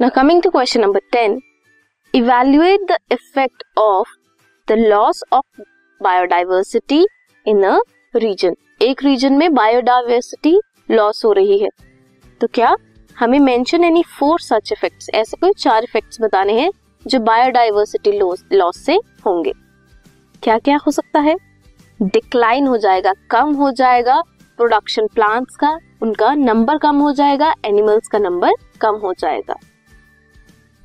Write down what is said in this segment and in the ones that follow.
Now coming to question number 10, evaluate the effect of the loss of biodiversity in a region. एक region में biodiversity loss हो रही है तो क्या हमें mention any four such effects, ऐसे कोई चार effects बताने हैं जो biodiversity loss से होंगे. क्या क्या हो सकता है? Decline हो जाएगा, कम हो जाएगा प्रोडक्शन प्लांट्स का, उनका नंबर कम हो जाएगा, एनिमल्स का नंबर कम हो जाएगा.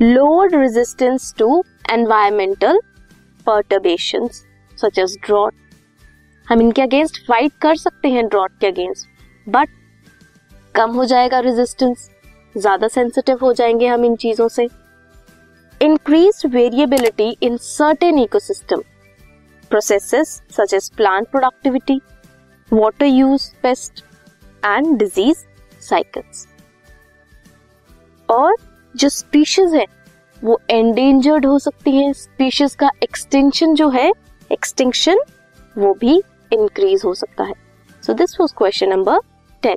Lower resistance to environmental perturbations such as drought. हम इनके अगेंस्ट फाइट कर सकते हैं ड्रॉट के अगेंस्ट, बट कम हो जाएगा रेजिस्टेंस, ज्यादा सेंसिटिव हो जाएंगे हम इन चीजों से. Increased variability in certain ecosystem processes such as plant productivity, water use, pest and disease cycles. और जो स्पीशीज है वो एंडेंजर्ड हो सकती है, स्पीशीज का एक्सटिंक्शन जो है एक्सटिंक्शन वो भी इंक्रीज हो सकता है. So this was question number 10.